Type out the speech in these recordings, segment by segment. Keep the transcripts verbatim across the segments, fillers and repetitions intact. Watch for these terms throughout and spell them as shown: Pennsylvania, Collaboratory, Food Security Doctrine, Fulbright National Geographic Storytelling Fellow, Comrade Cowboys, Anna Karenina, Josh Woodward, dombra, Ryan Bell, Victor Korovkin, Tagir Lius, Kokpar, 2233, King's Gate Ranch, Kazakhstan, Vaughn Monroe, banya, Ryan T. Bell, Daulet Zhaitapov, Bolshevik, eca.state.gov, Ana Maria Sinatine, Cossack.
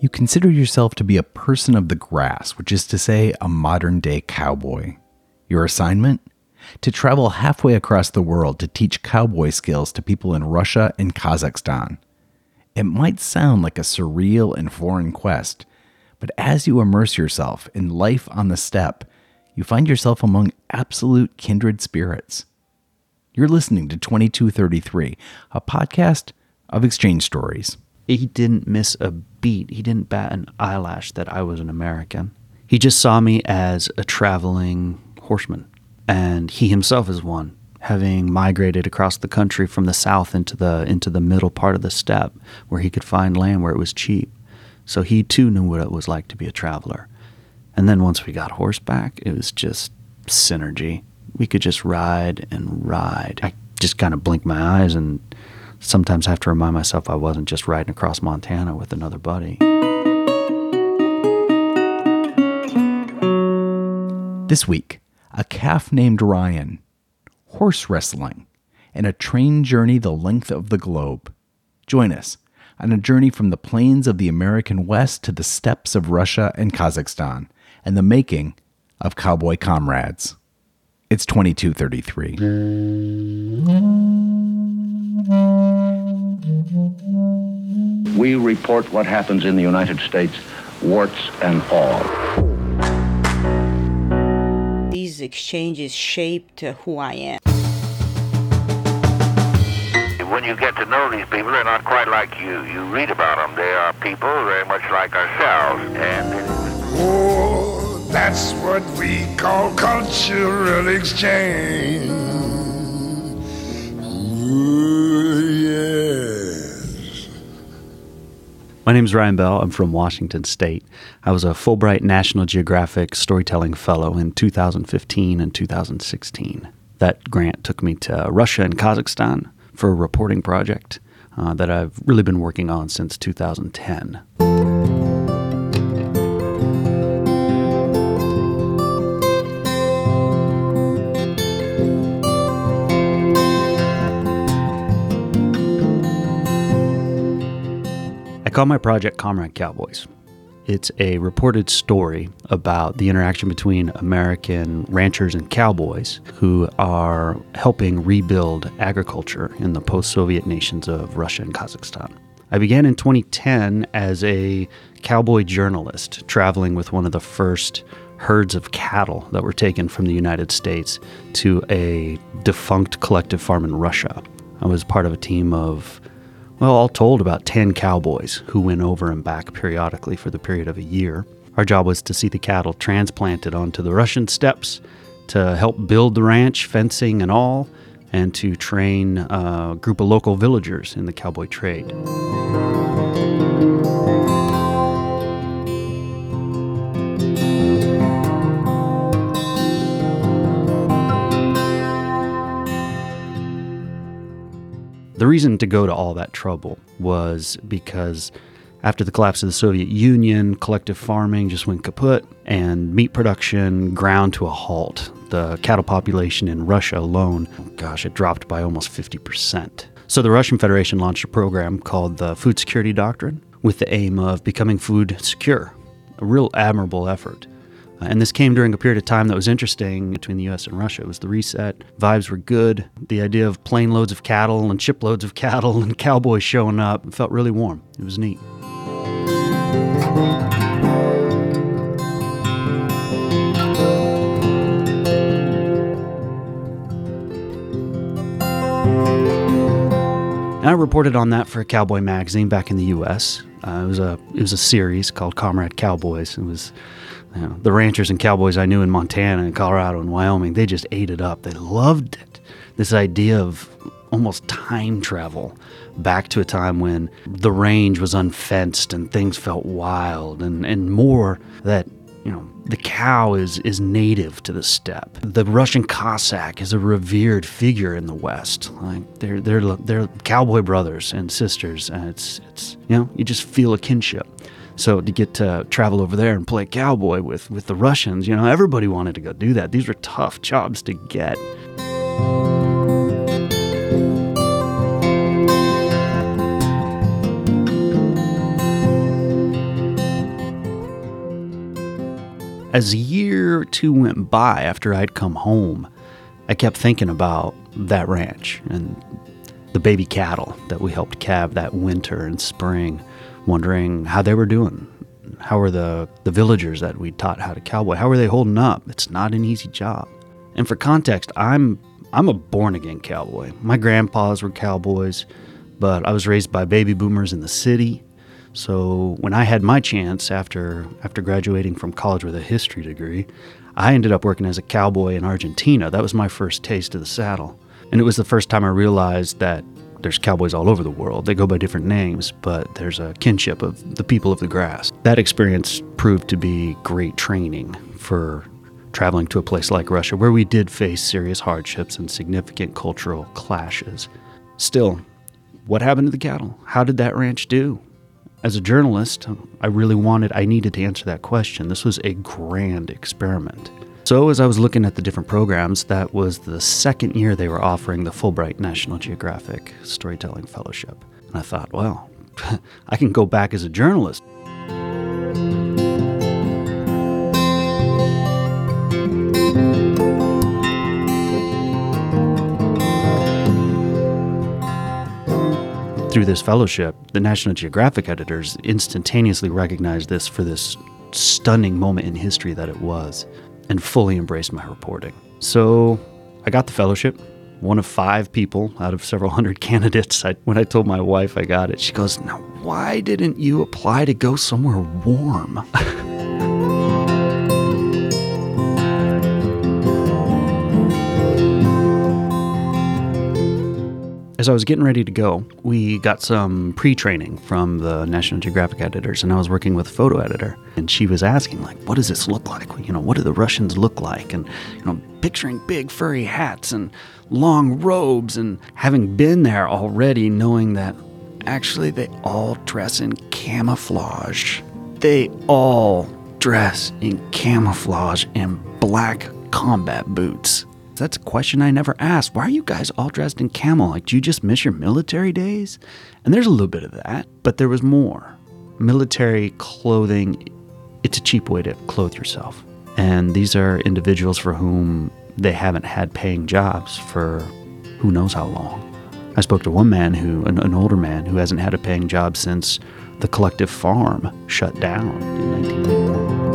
You consider yourself to be a person of the grass, which is to say, a modern-day cowboy. Your assignment? To travel halfway across the world to teach cowboy skills to people in Russia and Kazakhstan. It might sound like a surreal and foreign quest, but as you immerse yourself in life on the steppe, you find yourself among absolute kindred spirits. You're listening to twenty-two thirty-three, a podcast of exchange stories. He didn't miss a beat. He didn't bat an eyelash that I was an American. He just saw me as a traveling horseman. And he himself is one, having migrated across the country from the south into the into the middle part of the steppe where he could find land where it was cheap. So he too knew what it was like to be a traveler. And then once we got horseback, it was just synergy. We could just ride and ride. I just kind of blinked my eyes and sometimes I have to remind myself I wasn't just riding across Montana with another buddy. This week, a calf named Ryan, horse wrestling, and a train journey the length of the globe. Join us on a journey from the plains of the American West to the steppes of Russia and Kazakhstan, and the making of cowboy comrades. It's twenty-two thirty-three. We report what happens in the United States, warts and all. These exchanges shaped who I am. When you get to know these people, they're not quite like you. You read about them. They are people very much like ourselves. And oh, that's what we call cultural exchange. Ooh, yes. My name is Ryan Bell. I'm from Washington State. I was a Fulbright National Geographic Storytelling Fellow in two thousand fifteen and two thousand sixteen. That grant took me to Russia and Kazakhstan for a reporting project uh, that I've really been working on since two thousand ten. I call my project Comrade Cowboys. It's a reported story about the interaction between American ranchers and cowboys who are helping rebuild agriculture in the post-Soviet nations of Russia and Kazakhstan. I began in twenty ten as a cowboy journalist traveling with one of the first herds of cattle that were taken from the United States to a defunct collective farm in Russia. I was part of a team of Well, all told, about ten cowboys who went over and back periodically for the period of a year. Our job was to see the cattle transplanted onto the Russian steppes, to help build the ranch, fencing and all, and to train a group of local villagers in the cowboy trade. The reason to go to all that trouble was because after the collapse of the Soviet Union, collective farming just went kaput and meat production ground to a halt. The cattle population in Russia alone, gosh, it dropped by almost fifty percent. So the Russian Federation launched a program called the Food Security Doctrine with the aim of becoming food secure, a real admirable effort. And this came during a period of time that was interesting between the U S and Russia. It was the reset. Vibes were good. The idea of plane loads of cattle and ship loads of cattle and cowboys showing up felt really warm. It was neat. And I reported on that for a cowboy magazine back in the U S Uh, it was a it was a series called Comrade Cowboys. It was You know, the ranchers and cowboys I knew in Montana and Colorado and Wyoming, they just ate it up. They loved it. This idea of almost time travel back to a time when the range was unfenced and things felt wild and, and more that, you know, the cow is, is native to the steppe. The Russian Cossack is a revered figure in the West. Like they're they're they're cowboy brothers and sisters, and it's it's you know, you just feel a kinship. So to get to travel over there and play cowboy with, with the Russians, you know, everybody wanted to go do that. These were tough jobs to get. as a year or two went by after I'd come home, I kept thinking about that ranch and the baby cattle that we helped calve that winter and spring, wondering how they were doing. How were the, the villagers that we taught how to cowboy? How were they holding up? It's not an easy job. And for context, I'm I'm a born-again cowboy. My grandpas were cowboys, but I was raised by baby boomers in the city. So when I had my chance after after graduating from college with a history degree, I ended up working as a cowboy in Argentina. That was my first taste of the saddle. And it was the first time I realized that there's cowboys all over the world. They go by different names, but there's a kinship of the people of the grass. That experience proved to be great training for traveling to a place like Russia, where we did face serious hardships and significant cultural clashes. Still, what happened to the cattle? How did that ranch do? As a journalist, I really wanted, I needed to answer that question. This was a grand experiment. So as I was looking at the different programs, that was the second year they were offering the Fulbright National Geographic Storytelling Fellowship. And I thought, well, I can go back as a journalist. Through this fellowship, the National Geographic editors instantaneously recognized this for this stunning moment in history that it was, and fully embraced my reporting. So I got the fellowship, one of five people out of several hundred candidates. I, when I told my wife I got it, she goes, "Now, why didn't you apply to go somewhere warm?" As I was getting ready to go, we got some pre-training from the National Geographic editors, and I was working with a photo editor, and she was asking, like, what does this look like? You know, what do the Russians look like? And, you know, picturing big furry hats and long robes, and having been there already, knowing that actually they all dress in camouflage. They all dress in camouflage and black combat boots. That's a question I never asked. Why are you guys all dressed in camel? Like, do you just miss your military days? And there's a little bit of that, but there was more. Military clothing, it's a cheap way to clothe yourself. And these are individuals for whom they haven't had paying jobs for who knows how long. I spoke to one man, who, an, an older man, who hasn't had a paying job since the collective farm shut down in nineteen eighty-one.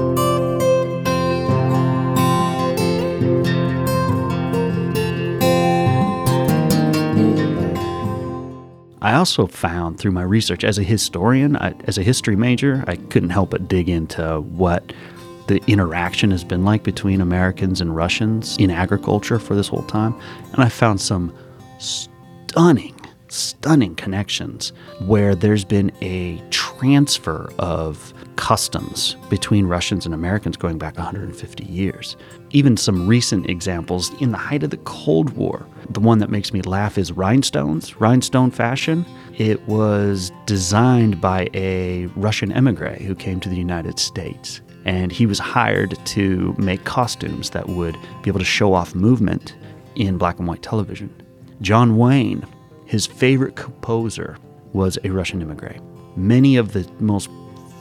I also found through my research as a historian, I, as a history major, I couldn't help but dig into what the interaction has been like between Americans and Russians in agriculture for this whole time. And I found some stunning, stunning connections where there's been a transfer of customs between Russians and Americans going back one hundred fifty years. Even some recent examples in the height of the Cold War. The one that makes me laugh is rhinestones, rhinestone fashion. It was designed by a Russian emigre who came to the United States, and he was hired to make costumes that would be able to show off movement in black and white television. John Wayne, his favorite composer, was a Russian immigrant. Many of the most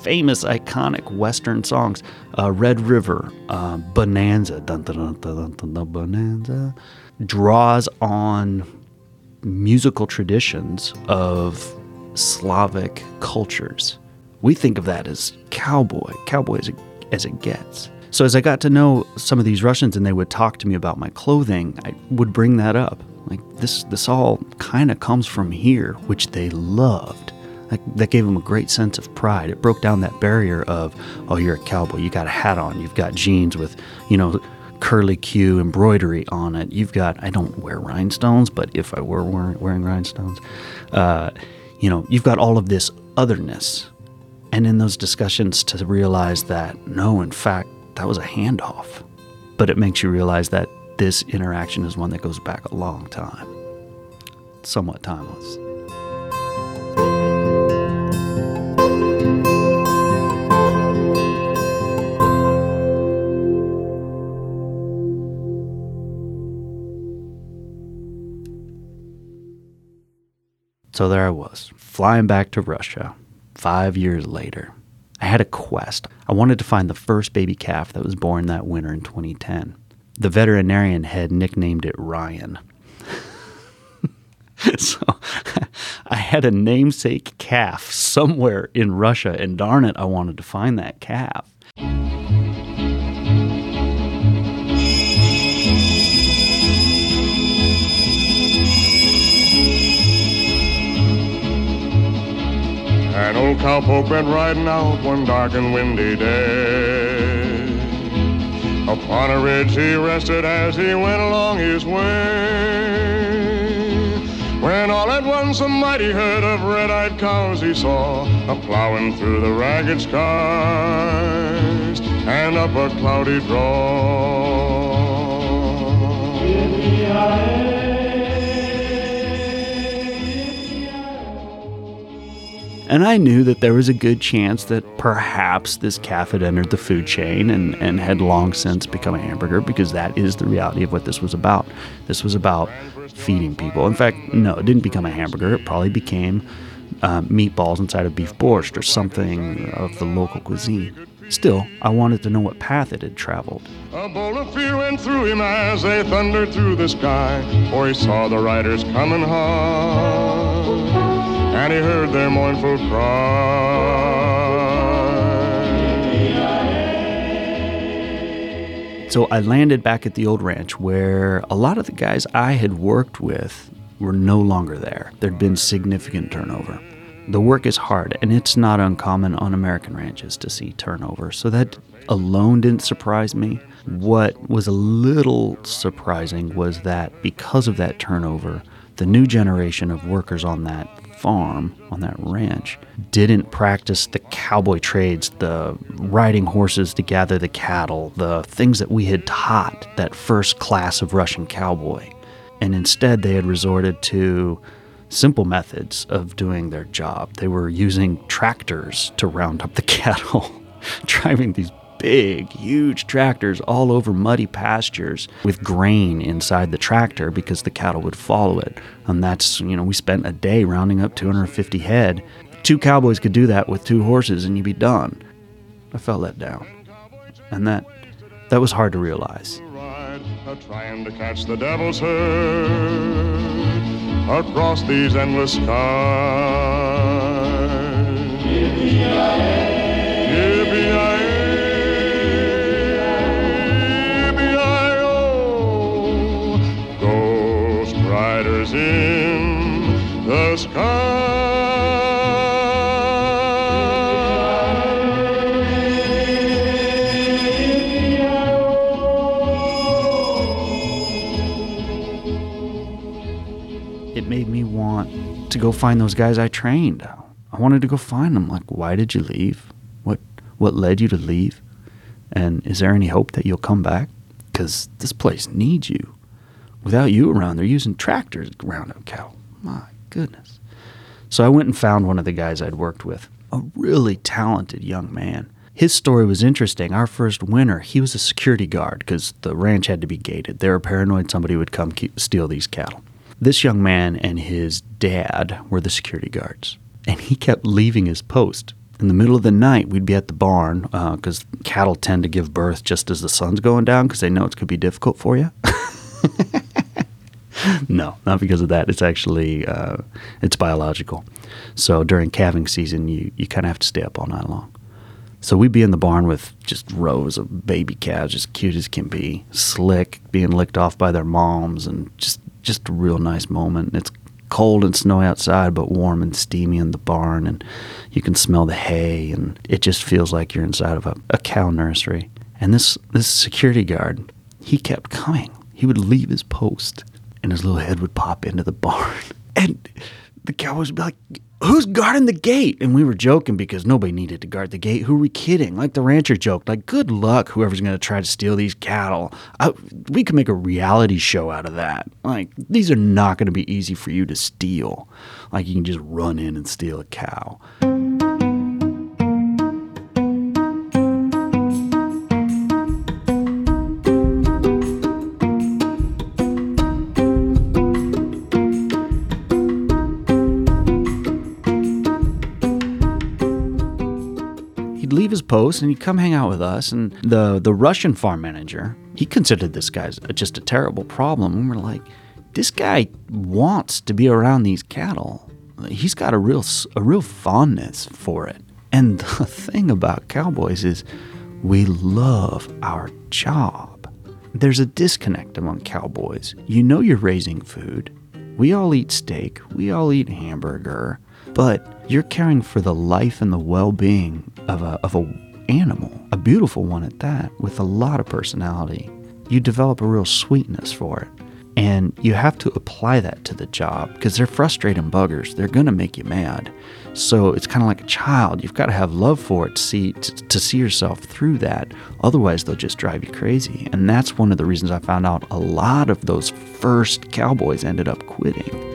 famous, iconic Western songs, uh, Red River, uh, Bonanza, dun, dun, dun, dun, dun, dun, Bonanza, draws on musical traditions of Slavic cultures. We think of that as cowboy, cowboy as it, as it gets. So as I got to know some of these Russians and they would talk to me about my clothing, I would bring that up. Like, this, this all kind of comes from here, which they loved. That, that gave them a great sense of pride. It broke down that barrier of, oh, you're a cowboy. You got a hat on. You've got jeans with, you know, curly Q embroidery on it. You've got, I don't wear rhinestones, but if I were wearing, wearing rhinestones, uh, you know, you've got all of this otherness. And in those discussions to realize that, no, in fact, that was a handoff. But it makes you realize that this interaction is one that goes back a long time, somewhat timeless. So there I was, flying back to Russia five years later. I had a quest. I wanted to find the first baby calf that was born that winter in twenty ten. The veterinarian had nicknamed it Ryan. So I had a namesake calf somewhere in Russia, and darn it, I wanted to find that calf. An old cowpoke went riding out one dark and windy day. Upon a ridge he rested as he went along his way. When all at once a mighty herd of red-eyed cows he saw, a-plowing through the ragged skies and up a cloudy draw. Yippee-yi-yi. And I knew that there was a good chance that perhaps this calf had entered the food chain and, and had long since become a hamburger, because that is the reality of what this was about. This was about feeding people. In fact, no, it didn't become a hamburger. It probably became uh, meatballs inside of beef borscht or something of the local cuisine. Still, I wanted to know what path it had traveled. A bolt of fear went through him as they thundered through the sky, for he saw the riders coming hard. And he heard their mournful cry. So I landed back at the old ranch, where a lot of the guys I had worked with were no longer there. There'd been significant turnover. The work is hard, and it's not uncommon on American ranches to see turnover, so that alone didn't surprise me. What was a little surprising was that because of that turnover, the new generation of workers on that farm, on that ranch, didn't practice the cowboy trades, the riding horses to gather the cattle, the things that we had taught that first class of Russian cowboy. And instead, they had resorted to simple methods of doing their job. They were using tractors to round up the cattle, driving these big, huge tractors all over muddy pastures with grain inside the tractor because the cattle would follow it. And that's, you know, we spent a day rounding up two hundred fifty head. Two cowboys could do that with two horses and you'd be done. I felt let down. And that that was hard to realize. Trying to catch the devil's herd across these endless skies. In the sky. It made me want to go find those guys I trained. I wanted to go find them. Like, why did you leave? What what led you to leave? And is there any hope that you'll come back? Because this place needs you. Without you around, they're using tractors to round up cattle. My goodness. So I went and found one of the guys I'd worked with, a really talented young man. His story was interesting. Our first winter, he was a security guard because the ranch had to be gated. They were paranoid somebody would come keep, steal these cattle. This young man and his dad were the security guards, and he kept leaving his post. In the middle of the night, we'd be at the barn because uh, cattle tend to give birth just as the sun's going down because they know it's going to be difficult for you. No, not because of that. It's actually, uh, it's biological. So during calving season, you, you kind of have to stay up all night long. So we'd be in the barn with just rows of baby calves, just cute as can be, slick, being licked off by their moms, and just, just a real nice moment. It's cold and snowy outside, but warm and steamy in the barn, and you can smell the hay, and it just feels like you're inside of a, a cow nursery. And this, this security guard, he kept coming. He would leave his post, and his little head would pop into the barn. And the cowboys would be like, who's guarding the gate? And we were joking because nobody needed to guard the gate. Who were we kidding? Like the rancher joked, like, good luck, whoever's going to try to steal these cattle. I, we could make a reality show out of that. Like, these are not going to be easy for you to steal. Like, you can just run in and steal a cow. he'd leave his post and he'd come hang out with us. And the, the Russian farm manager, he considered this guy just a terrible problem. And we're like, this guy wants to be around these cattle. He's got a real a real fondness for it. And the thing about cowboys is we love our job. There's a disconnect among cowboys. You know you're raising food. We all eat steak. We all eat hamburger. But you're caring for the life and the well-being of a of a animal, a beautiful one at that, with a lot of personality. You develop a real sweetness for it. And you have to apply that to the job because they're frustrating buggers. They're going to make you mad. So it's kind of like a child. You've got to have love for it to see, to, to see yourself through that. Otherwise, they'll just drive you crazy. And that's one of the reasons I found out a lot of those first cowboys ended up quitting.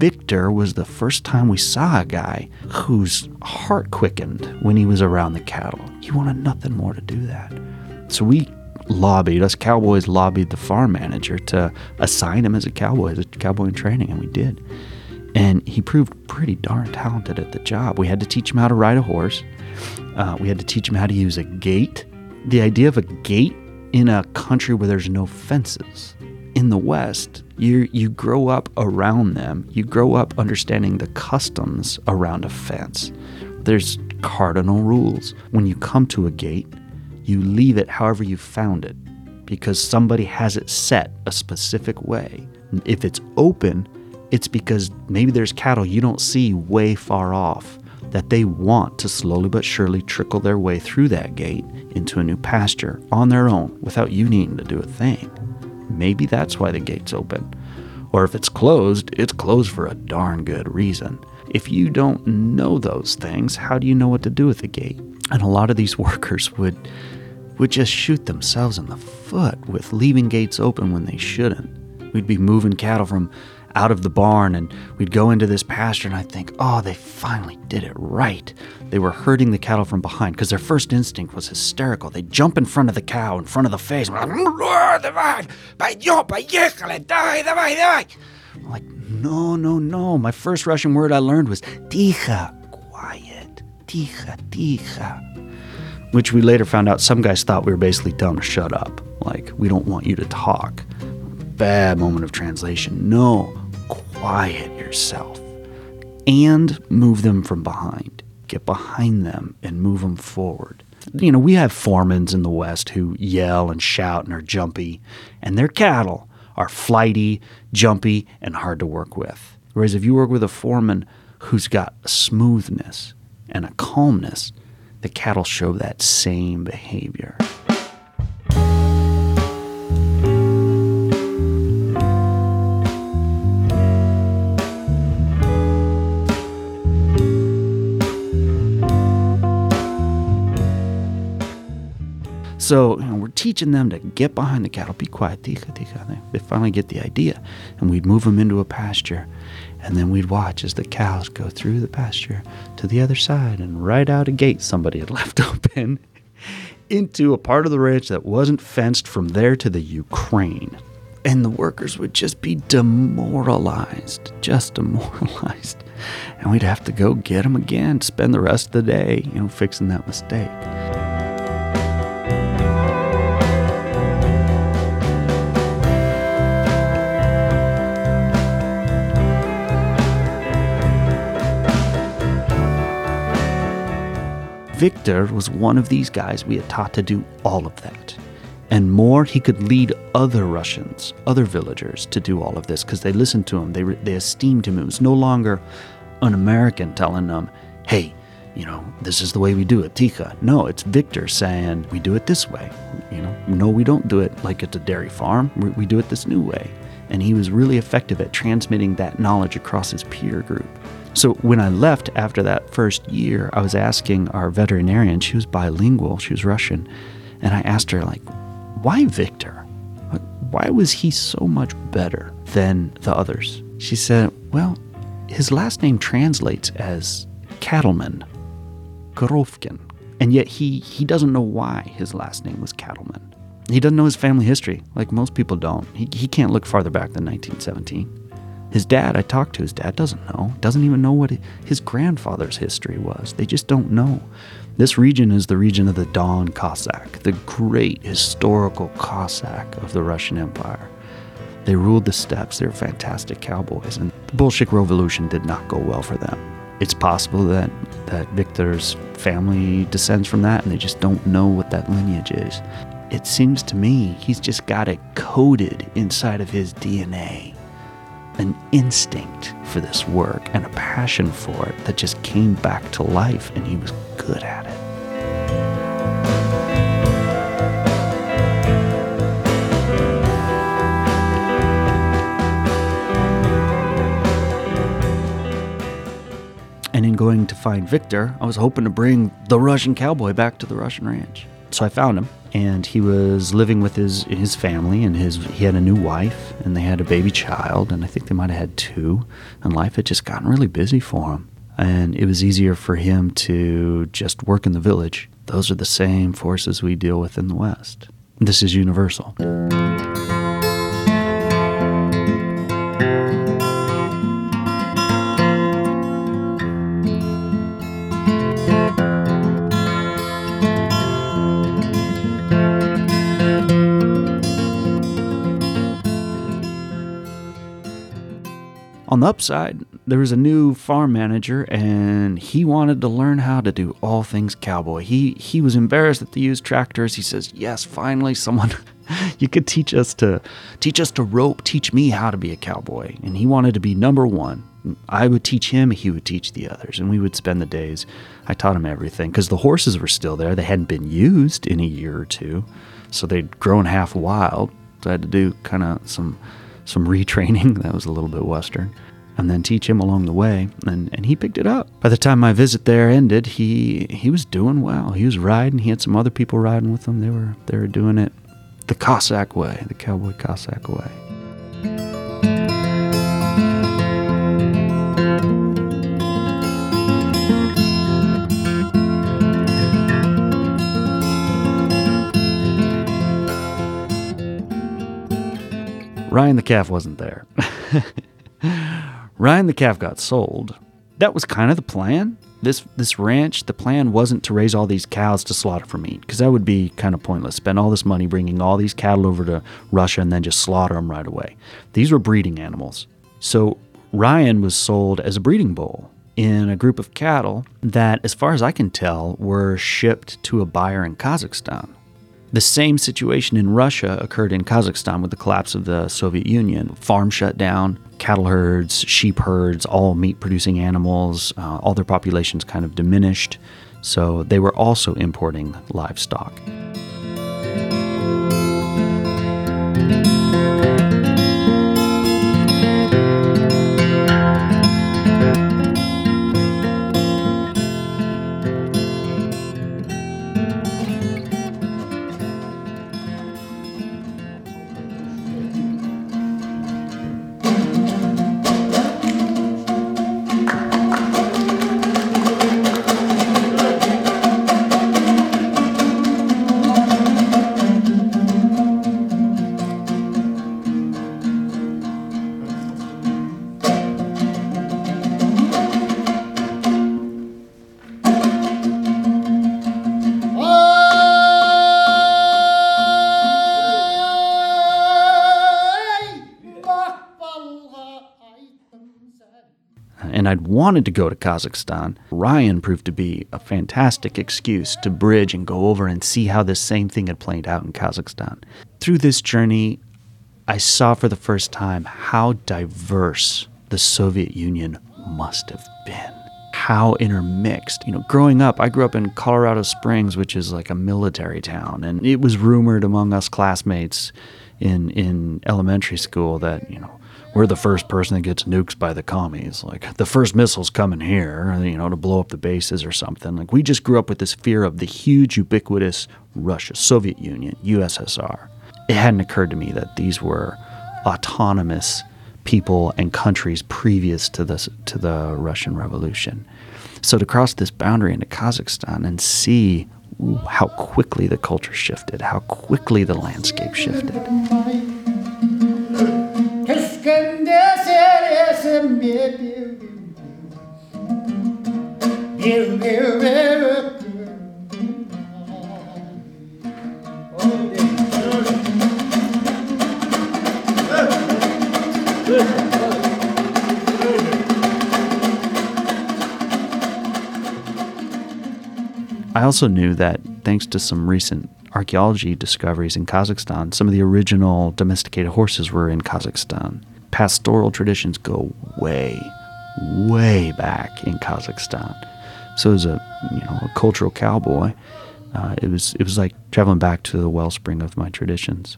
Victor was the first time we saw a guy whose heart quickened when he was around the cattle. He wanted nothing more to do that. So we lobbied, us cowboys lobbied the farm manager to assign him as a cowboy, as a cowboy in training, and we did. And he proved pretty darn talented at the job. We had to teach him how to ride a horse. Uh, we had to teach him how to use a gate. The idea of a gate in a country where there's no fences. In the West, you you grow up around them. You grow up understanding the customs around a fence. There's cardinal rules. When you come to a gate, you leave it however you found it because somebody has it set a specific way. If it's open, it's because maybe there's cattle you don't see way far off that they want to slowly but surely trickle their way through that gate into a new pasture on their own without you needing to do a thing. Maybe that's why the gate's open. Or if it's closed, it's closed for a darn good reason. If you don't know those things, how do you know what to do with the gate? And a lot of these workers would would just shoot themselves in the foot with leaving gates open when they shouldn't. We'd be moving cattle from out of the barn and we'd go into this pasture and I'd think, oh, they finally did it right. They were herding the cattle from behind because their first instinct was hysterical. They'd jump in front of the cow, in front of the face. I'm like, no, no, no. My first Russian word I learned was ticha, quiet, ticha, ticha. Which we later found out some guys thought we were basically telling them to shut up. Like, we don't want you to talk. Bad moment of translation. No, quiet yourself. And move them from behind. Get behind them and move them forward. You know, we have foremans in the West who yell and shout and are jumpy, and their cattle are flighty, jumpy, and hard to work with. Whereas if you work with a foreman who's got smoothness and a calmness, the cattle show that same behavior. So you know, we're teaching them to get behind the cattle, be quiet, ticha, ticha. They finally get the idea, and we'd move them into a pasture, and then we'd watch as the cows go through the pasture to the other side and right out a gate somebody had left open into a part of the ranch that wasn't fenced from there to the Ukraine. And the workers would just be demoralized, just demoralized. And we'd have to go get them again, spend the rest of the day, you know, fixing that mistake. Victor was one of these guys we had taught to do all of that. And more, he could lead other Russians, other villagers, to do all of this because they listened to him, they, they esteemed him. It was no longer an American telling them, hey, you know, this is the way we do it, ticha. No, it's Victor saying, we do it this way. You know, no, we don't do it like it's a dairy farm. We, we do it this new way. And he was really effective at transmitting that knowledge across his peer group. So when I left after that first year, I was asking our veterinarian, she was bilingual, she was Russian, and I asked her, like, why Victor? Like, why was he so much better than the others? She said, well, his last name translates as cattleman, Korovkin, and yet he, he doesn't know why his last name was Cattleman. He doesn't know his family history, like most people don't. He, he can't look farther back than nineteen seventeen. His dad, I talked to his dad, doesn't know, doesn't even know what his grandfather's history was. They just don't know. This region is the region of the Don Cossack, the great historical Cossack of the Russian Empire. They ruled the steppes, they were fantastic cowboys, and the Bolshevik Revolution did not go well for them. It's possible that, that Victor's family descends from that, and they just don't know what that lineage is. It seems to me he's just got it coded inside of his D N A. An instinct for this work and a passion for it that just came back to life, and he was good at it. And in going to find Victor, I was hoping to bring the Russian cowboy back to the Russian ranch. So I found him, and he was living with his his family, and his he had a new wife, and they had a baby child, and I think they might have had two, and life had just gotten really busy for him. And it was easier for him to just work in the village. Those are the same forces we deal with in the West. This is universal. On the upside, there was a new farm manager, and he wanted to learn how to do all things cowboy. He he was embarrassed at the used tractors. He says, yes, finally, someone, you could teach us to teach us to rope, teach me how to be a cowboy. And he wanted to be number one. I would teach him, he would teach the others, and we would spend the days. I taught him everything, because the horses were still there. They hadn't been used in a year or two, so they'd grown half wild. So I had to do kind of some... some retraining that was a little bit Western, and then teach him along the way, and, and he picked it up. By the time my visit there ended, he he was doing well. He was riding. He had some other people riding with him. They were they were doing it the Cossack way, the cowboy Cossack way. Ryan the calf wasn't there. Ryan the calf got sold. That was kind of the plan. This this ranch, the plan wasn't to raise all these cows to slaughter for meat, because that would be kind of pointless. Spend all this money bringing all these cattle over to Russia and then just slaughter them right away. These were breeding animals. So Ryan was sold as a breeding bull in a group of cattle that, as far as I can tell, were shipped to a buyer in Kazakhstan. The same situation in Russia occurred in Kazakhstan with the collapse of the Soviet Union. Farms shut down, cattle herds, sheep herds, all meat-producing animals, uh, all their populations kind of diminished. So they were also importing livestock. I'd wanted to go to Kazakhstan. Ryan proved to be a fantastic excuse to bridge and go over and see how this same thing had played out in Kazakhstan. Through this journey, I saw for the first time how diverse the Soviet Union must have been. How intermixed. You know, growing up, I grew up in Colorado Springs, which is like a military town, and it was rumored among us classmates in in elementary school that, you know, we're the first person that gets nukes by the commies. Like, the first missile's coming here, you know, to blow up the bases or something. Like, we just grew up with this fear of the huge, ubiquitous Russia, Soviet Union, U S S R. It hadn't occurred to me that these were autonomous people and countries previous to this, to the Russian Revolution. So to cross this boundary into Kazakhstan and see how quickly the culture shifted, how quickly the landscape shifted. I also knew that, thanks to some recent archaeology discoveries in Kazakhstan, some of the original domesticated horses were in Kazakhstan. Pastoral traditions go way, way back in Kazakhstan. So as a, you know, a cultural cowboy, uh, it was it was like traveling back to the wellspring of my traditions.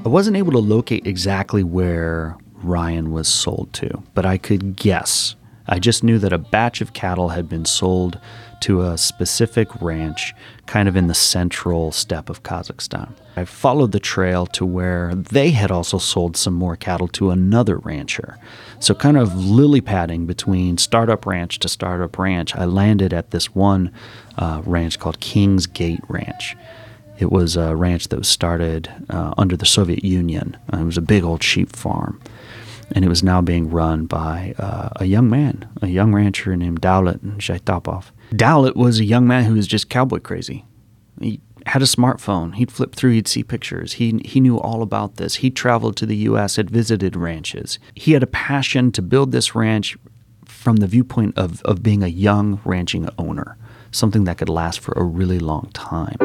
I wasn't able to locate exactly where Ryan was sold to, but I could guess. I just knew that a batch of cattle had been sold to a specific ranch kind of in the central steppe of Kazakhstan. I followed the trail to where they had also sold some more cattle to another rancher. So kind of lily-padding between startup ranch to startup ranch, I landed at this one uh, ranch called King's Gate Ranch. It was a ranch that was started uh, under the Soviet Union. It was a big old sheep farm. And it was now being run by uh, a young man, a young rancher named Daulet Zhaitapov. Daulet was a young man who was just cowboy crazy. He had a smartphone. He'd flip through, he'd see pictures. He he knew all about this. He traveled to the U S, had visited ranches. He had a passion to build this ranch from the viewpoint of, of being a young ranching owner, something that could last for a really long time.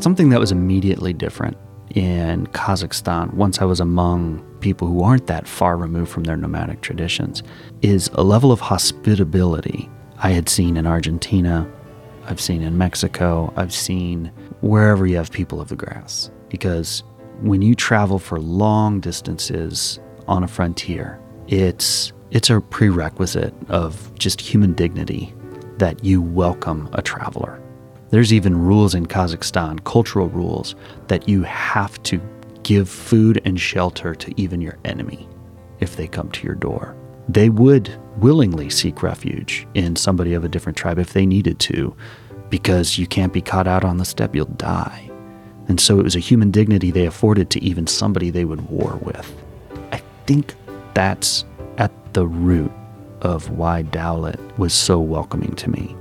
Something that was immediately different in Kazakhstan, once I was among people who aren't that far removed from their nomadic traditions, is a level of hospitability I had seen in Argentina, I've seen in Mexico, I've seen wherever you have people of the grass. Because when you travel for long distances on a frontier, it's it's a prerequisite of just human dignity that you welcome a traveler. There's even rules in Kazakhstan, cultural rules, that you have to give food and shelter to even your enemy if they come to your door. They would willingly seek refuge in somebody of a different tribe if they needed to, because you can't be caught out on the steppe, you'll die. And so it was a human dignity they afforded to even somebody they would war with. I think that's at the root of why Daulet was so welcoming to me.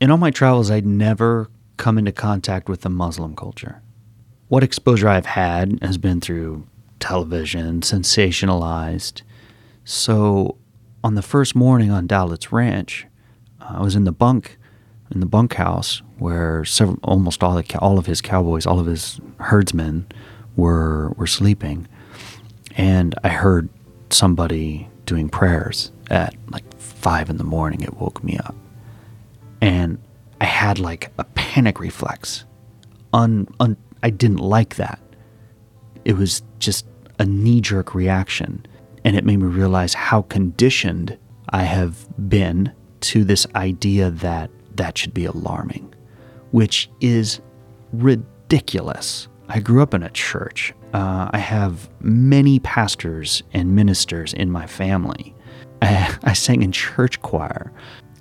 In all my travels, I'd never come into contact with the Muslim culture. What exposure I've had has been through television, sensationalized. So on the first morning on Daulet's ranch, I was in the bunk, in the bunkhouse, where several, almost all, the, all of his cowboys, all of his herdsmen were were sleeping. And I heard somebody doing prayers at like five in the morning. It woke me up. And I had like a panic reflex. Un, un, I didn't like that. It was just a knee-jerk reaction. And it made me realize how conditioned I have been to this idea that that should be alarming, which is ridiculous. I grew up in a church. Uh, I have many pastors and ministers in my family. I, I sang in church choir.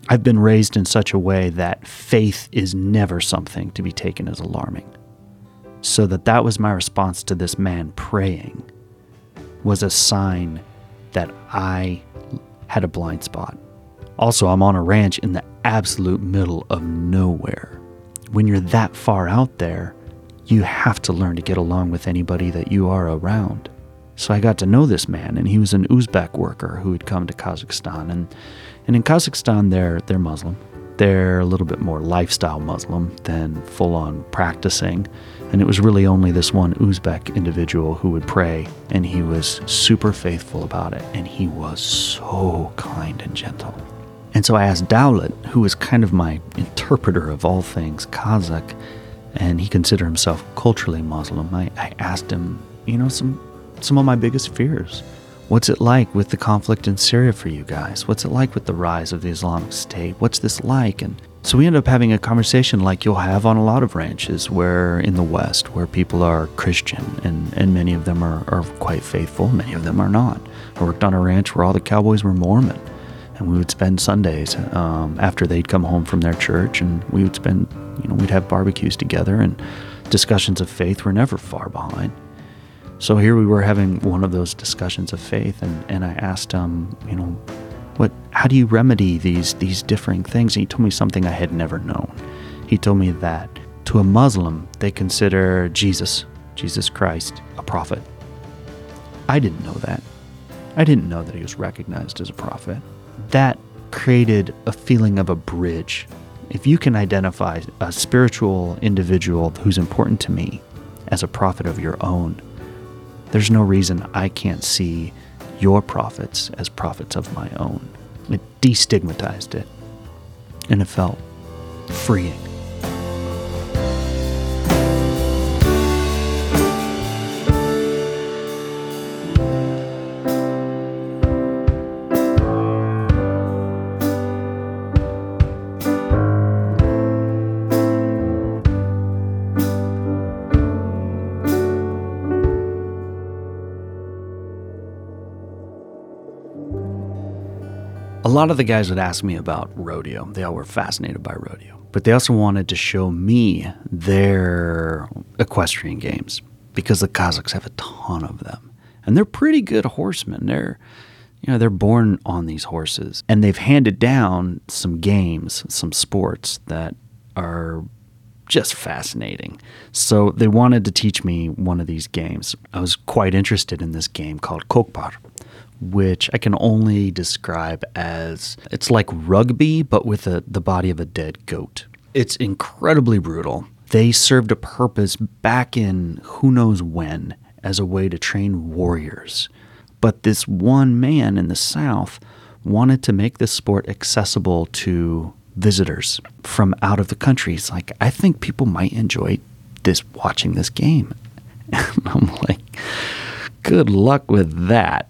I've been raised in such a way that faith is never something to be taken as alarming. So that that was my response to this man praying, was a sign that I had a blind spot. Also, I'm on a ranch in the absolute middle of nowhere. When you're that far out there, you have to learn to get along with anybody that you are around. So I got to know this man, and he was an Uzbek worker who had come to Kazakhstan. And, and in Kazakhstan, they're, they're Muslim. They're a little bit more lifestyle Muslim than full-on practicing. And it was really only this one Uzbek individual who would pray, and he was super faithful about it. And he was so kind and gentle. And so I asked Daulet, who was kind of my interpreter of all things Kazakh, and he considered himself culturally Muslim. I, I asked him, you know, some... some of my biggest fears. What's it like with the conflict in Syria for you guys? What's it like with the rise of the Islamic State? What's this like? And so we end up having a conversation like you'll have on a lot of ranches where in the West, where people are Christian, and, and many of them are, are quite faithful, many of them are not. I worked on a ranch where all the cowboys were Mormon, and we would spend Sundays um, after they'd come home from their church, and we would spend, you know, we'd have barbecues together, and discussions of faith were never far behind. So here we were having one of those discussions of faith, and, and I asked him, you know, what? How do you remedy these these differing things? And he told me something I had never known. He told me that to a Muslim, they consider Jesus, Jesus Christ, a prophet. I didn't know that. I didn't know that he was recognized as a prophet. That created a feeling of a bridge. If you can identify a spiritual individual who's important to me as a prophet of your own, there's no reason I can't see your prophets as prophets of my own. It destigmatized it, and it felt freeing. A lot of the guys would ask me about rodeo. They all were fascinated by rodeo. But they also wanted to show me their equestrian games because the Kazakhs have a ton of them. And they're pretty good horsemen. They're, you know, they're born on these horses. And they've handed down some games, some sports that are just fascinating. So they wanted to teach me one of these games. I was quite interested in this game called Kokpar, which I can only describe as, it's like rugby, but with a, the body of a dead goat. It's incredibly brutal. They served a purpose back in who knows when as a way to train warriors. But this one man in the South wanted to make this sport accessible to visitors from out of the country. It's like, I think people might enjoy this, watching this game. And I'm like, good luck with that.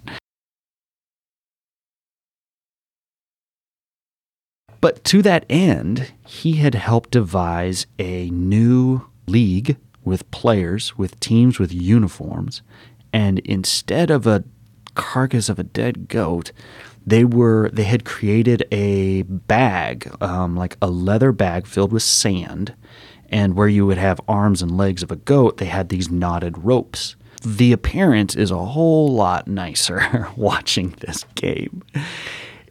But to that end, he had helped devise a new league with players, with teams, with uniforms. And instead of a carcass of a dead goat, they were they had created a bag, um, like a leather bag filled with sand. And where you would have arms and legs of a goat, they had these knotted ropes. The appearance is a whole lot nicer watching this game.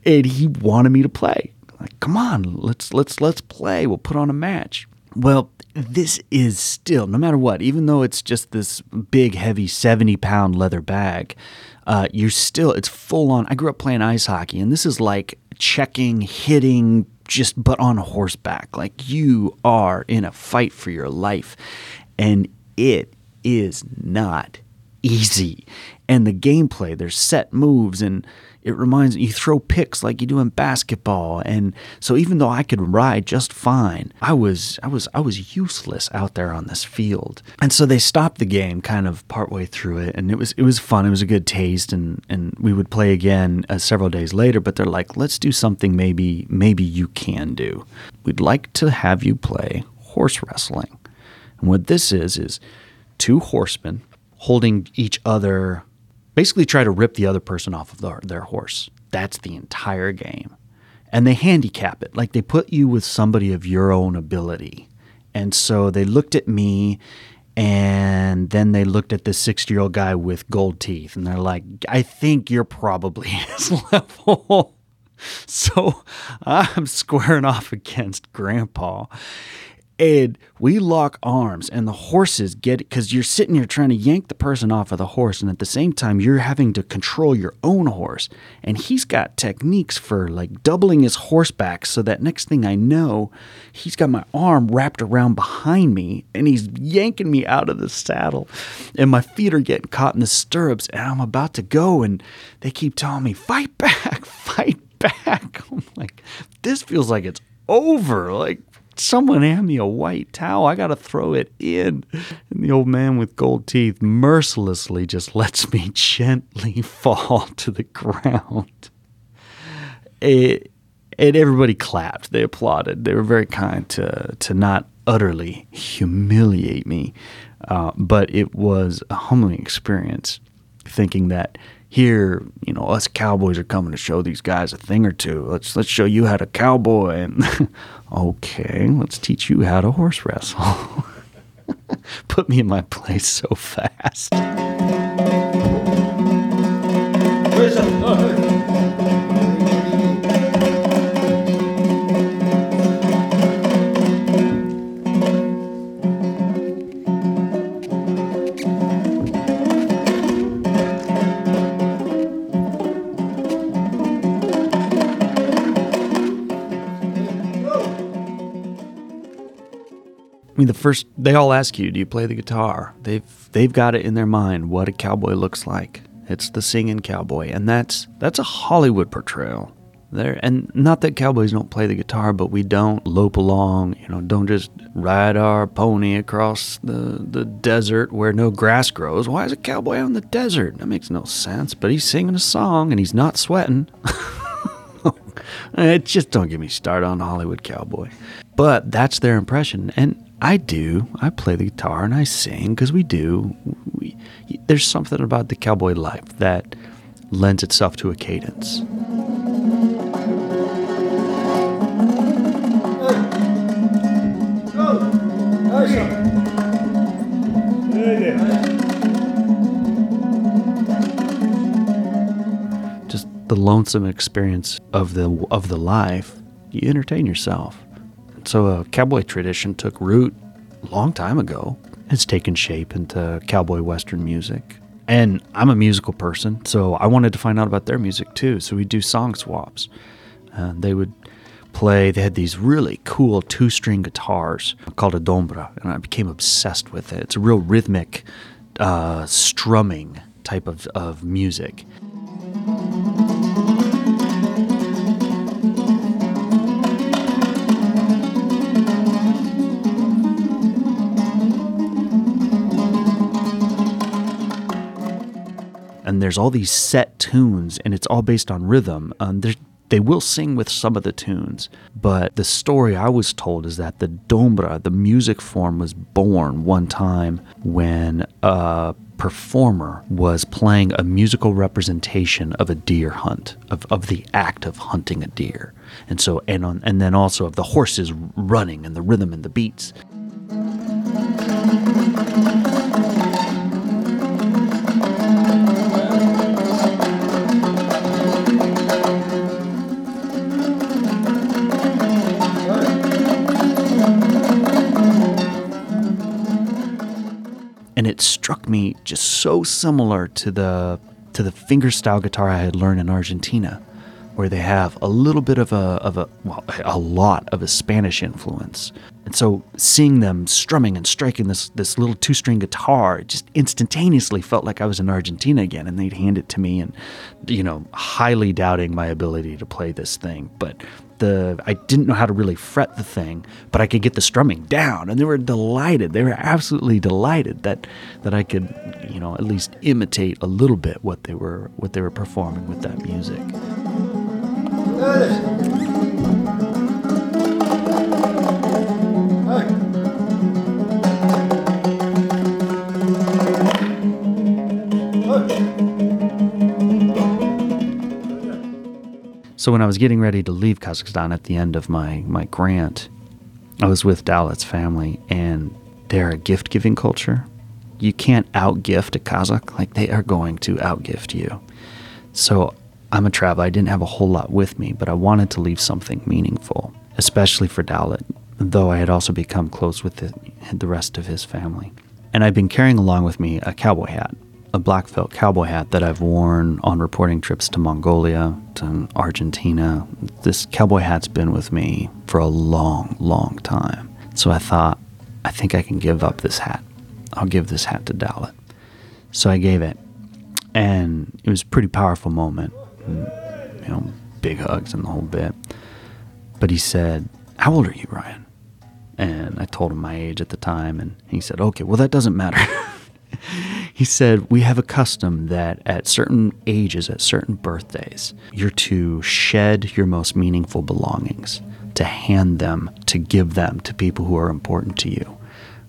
And he wanted me to play. Like, come on, let's let's let's play. We'll put on a match. Well, this is still, no matter what, even though it's just this big, heavy seventy-pound leather bag, uh, you're still, it's full-on. I grew up playing ice hockey, and this is like checking, hitting, just but on horseback. Like, you are in a fight for your life, and it is not easy. And the gameplay, there's set moves, and it reminds you, throw picks like you do in basketball. And so even though I could ride just fine, I was I was I was useless out there on this field. And so they stopped the game kind of partway through it, and it was it was fun. It was a good taste, and, and we would play again uh, several days later, but they're like, let's do something maybe maybe you can do. We'd like to have you play horse wrestling. And what this is is two horsemen holding each other, basically try to rip the other person off of the, their horse. That's the entire game. And they handicap it. Like, they put you with somebody of your own ability. And so they looked at me, and then they looked at this sixty-year-old guy with gold teeth, and they're like, I think you're probably his level. So I'm squaring off against Grandpa. And we lock arms, and the horses get it, because you're sitting here trying to yank the person off of the horse, and at the same time, you're having to control your own horse. And he's got techniques for, like, doubling his horseback, so that next thing I know, he's got my arm wrapped around behind me, and he's yanking me out of the saddle, and my feet are getting caught in the stirrups, and I'm about to go, and they keep telling me, fight back, fight back. I'm like, this feels like it's over, like, someone hand me a white towel. I got to throw it in. And the old man with gold teeth mercilessly just lets me gently fall to the ground. It, and everybody clapped. They applauded. They were very kind to, to not utterly humiliate me. Uh, but it was a humbling experience, thinking that here, you know, us cowboys are coming to show these guys a thing or two. Let's let's show you how to cowboy. And okay, let's teach you how to horse wrestle. Put me in my place so fast. The first, they all ask you, do you play the guitar? They've they've got it in their mind what a cowboy looks like. It's the singing cowboy, and that's that's a Hollywood portrayal. There, and not that cowboys don't play the guitar, but we don't lope along, you know, don't just ride our pony across the, the desert where no grass grows. Why is a cowboy out in the desert? That makes no sense. But he's singing a song and he's not sweating. It just don't get me started on Hollywood cowboy. But that's their impression, and I do. I play the guitar and I sing because we do. We, there's something about the cowboy life that lends itself to a cadence. Just the lonesome experience of the of the life. You entertain yourself. So a cowboy tradition took root a long time ago. It's taken shape into cowboy Western music. And I'm a musical person, so I wanted to find out about their music too. So we do song swaps. Uh, they would play, they had these really cool two-string guitars called a dombra, and I became obsessed with it. It's a real rhythmic uh, strumming type of, of music. And there's all these set tunes, and it's all based on rhythm. Um, they will sing with some of the tunes, but the story I was told is that the dombra, the music form, was born one time when a performer was playing a musical representation of a deer hunt, of, of the act of hunting a deer. And so, and on, and then also of the horses running and the rhythm and the beats. And it struck me just so similar to the to the fingerstyle guitar I had learned in Argentina, where they have a little bit of a of a well, a lot of a Spanish influence. And so seeing them strumming and striking this this little two string guitar, it just instantaneously felt like I was in Argentina again, and they'd hand it to me, and you know, highly doubting my ability to play this thing, but. The, I didn't know how to really fret the thing, but I could get the strumming down, and they were delighted. They were absolutely delighted that that I could, you know, at least imitate a little bit what they were what they were performing with that music. So when I was getting ready to leave Kazakhstan at the end of my, my grant, I was with Daulet's family, and they're a gift-giving culture. You can't out-gift a Kazakh. Like, they are going to out-gift you. So I'm a traveler. I didn't have a whole lot with me, but I wanted to leave something meaningful, especially for Daulet, though I had also become close with the, the rest of his family. And I've been carrying along with me a cowboy hat, a black felt cowboy hat that I've worn on reporting trips to Mongolia, to Argentina. This cowboy hat's been with me for a long, long time. So I thought, I think I can give up this hat. I'll give this hat to Daulet. So I gave it, and it was a pretty powerful moment. And, you know, big hugs and the whole bit. But he said, "How old are you, Ryan?" And I told him my age at the time, and he said, "Okay, well, that doesn't matter." He said, "We have a custom that at certain ages, at certain birthdays, you're to shed your most meaningful belongings, to hand them, to give them to people who are important to you,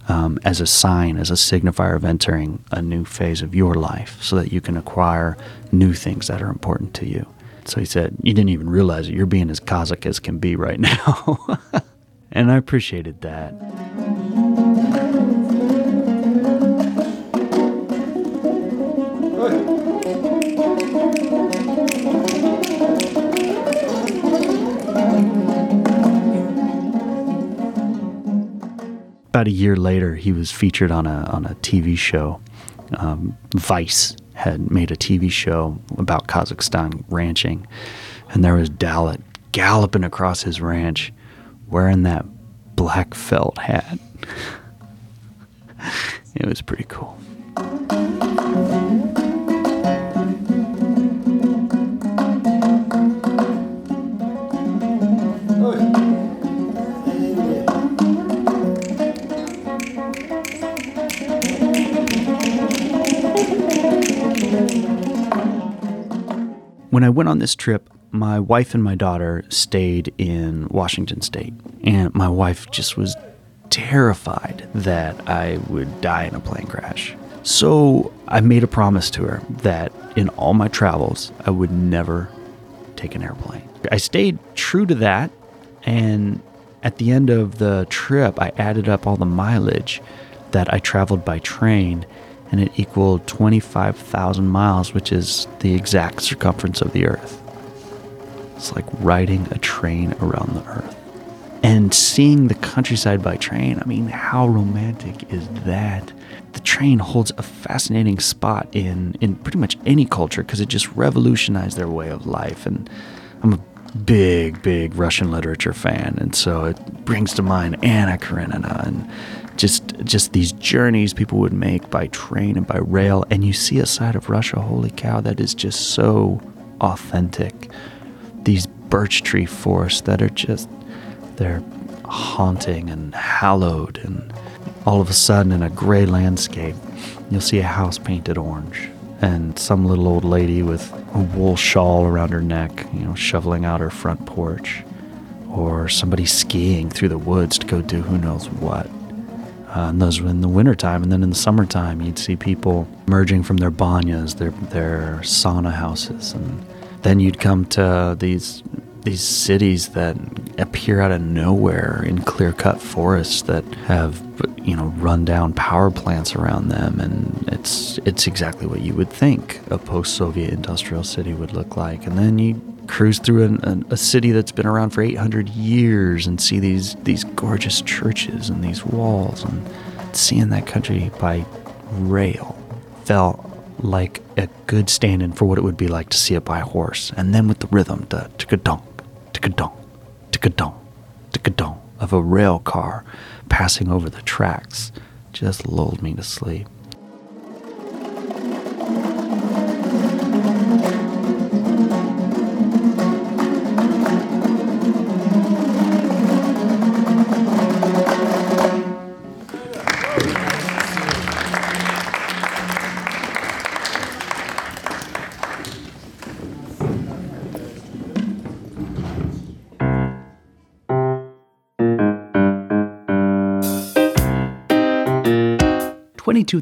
um, as a sign, as a signifier of entering a new phase of your life so that you can acquire new things that are important to you." So he said, "You didn't even realize it. You're being as Kazakh as can be right now." And I appreciated that. About a year later, he was featured on a on a T V show. Um, Vice had made a T V show about Kazakhstan ranching, and there was Daulet galloping across his ranch wearing that black felt hat. It was pretty cool. When I went on this trip, my wife and my daughter stayed in Washington State, and my wife just was terrified that I would die in a plane crash. So I made a promise to her that in all my travels, I would never take an airplane. I stayed true to that, and at the end of the trip, I added up all the mileage that I traveled by train, and it equaled twenty-five thousand miles, which is the exact circumference of the Earth. It's like riding a train around the Earth. And seeing the countryside by train, I mean, how romantic is that? The train holds a fascinating spot in, in pretty much any culture because it just revolutionized their way of life. And I'm a big, big Russian literature fan, and so it brings to mind Anna Karenina and Just just these journeys people would make by train and by rail, and you see a side of Russia, holy cow, that is just so authentic. These birch tree forests that are just, they're haunting and hallowed, and all of a sudden in a gray landscape, you'll see a house painted orange, and some little old lady with a wool shawl around her neck, you know, shoveling out her front porch, or somebody skiing through the woods to go do who knows what. Uh, and those were in the wintertime. And then in the summertime, you'd see people emerging from their banyas, their their sauna houses. And then you'd come to these these cities that appear out of nowhere in clear-cut forests that have, you know, run-down power plants around them. And it's, it's exactly what you would think a post-Soviet industrial city would look like. And then you cruise through an, an, a city that's been around for eight hundred years and see these these gorgeous churches and these walls, and seeing that country by rail felt like a good stand-in for what it would be like to see it by horse. And then with the rhythm, the tick-a-donk, tick-a-donk, tick-a-donk, tick-a-donk of a rail car passing over the tracks just lulled me to sleep. twenty-two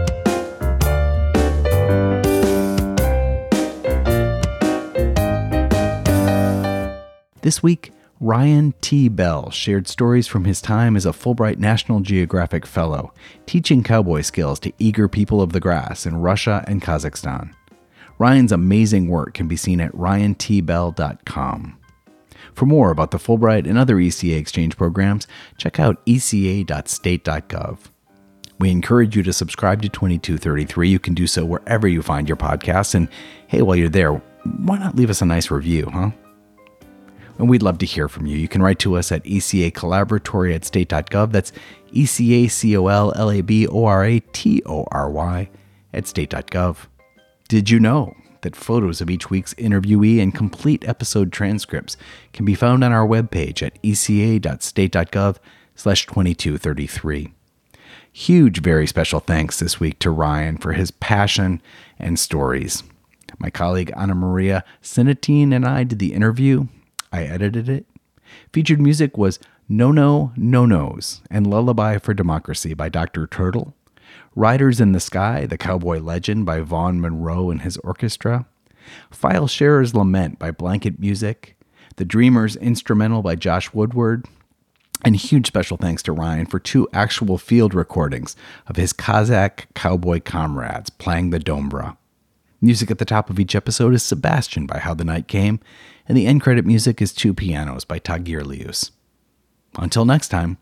This week, Ryan T. Bell shared stories from his time as a Fulbright National Geographic Fellow, teaching cowboy skills to eager people of the grass in Russia and Kazakhstan. Ryan's amazing work can be seen at ryant bell dot com. For more about the Fulbright and other E C A exchange programs, check out e c a dot state dot gov. We encourage you to subscribe to twenty-two thirty-three. You can do so wherever you find your podcasts. And hey, while you're there, why not leave us a nice review, huh? And we'd love to hear from you. You can write to us at e c a collaboratory at state dot gov. That's E C A C O L L A B O R A T O R Y at state dot gov. Did you know that photos of each week's interviewee and complete episode transcripts can be found on our webpage at e c a dot state dot gov slash twenty-two thirty-three. Huge, very special thanks this week to Ryan for his passion and stories. My colleague Ana Maria Sinatine and I did the interview. I edited it. Featured music was No No No No's and Lullaby for Democracy by Doctor Turtle, Riders in the Sky, The Cowboy Legend by Vaughn Monroe and his orchestra, File Sharer's Lament by Blanket Music, The Dreamer's Instrumental by Josh Woodward, and huge special thanks to Ryan for two actual field recordings of his Kazakh cowboy comrades playing the dombra. Music at the top of each episode is Sebastian by How the Night Came, and the end credit music is Two Pianos by Tagir Lius. Until next time.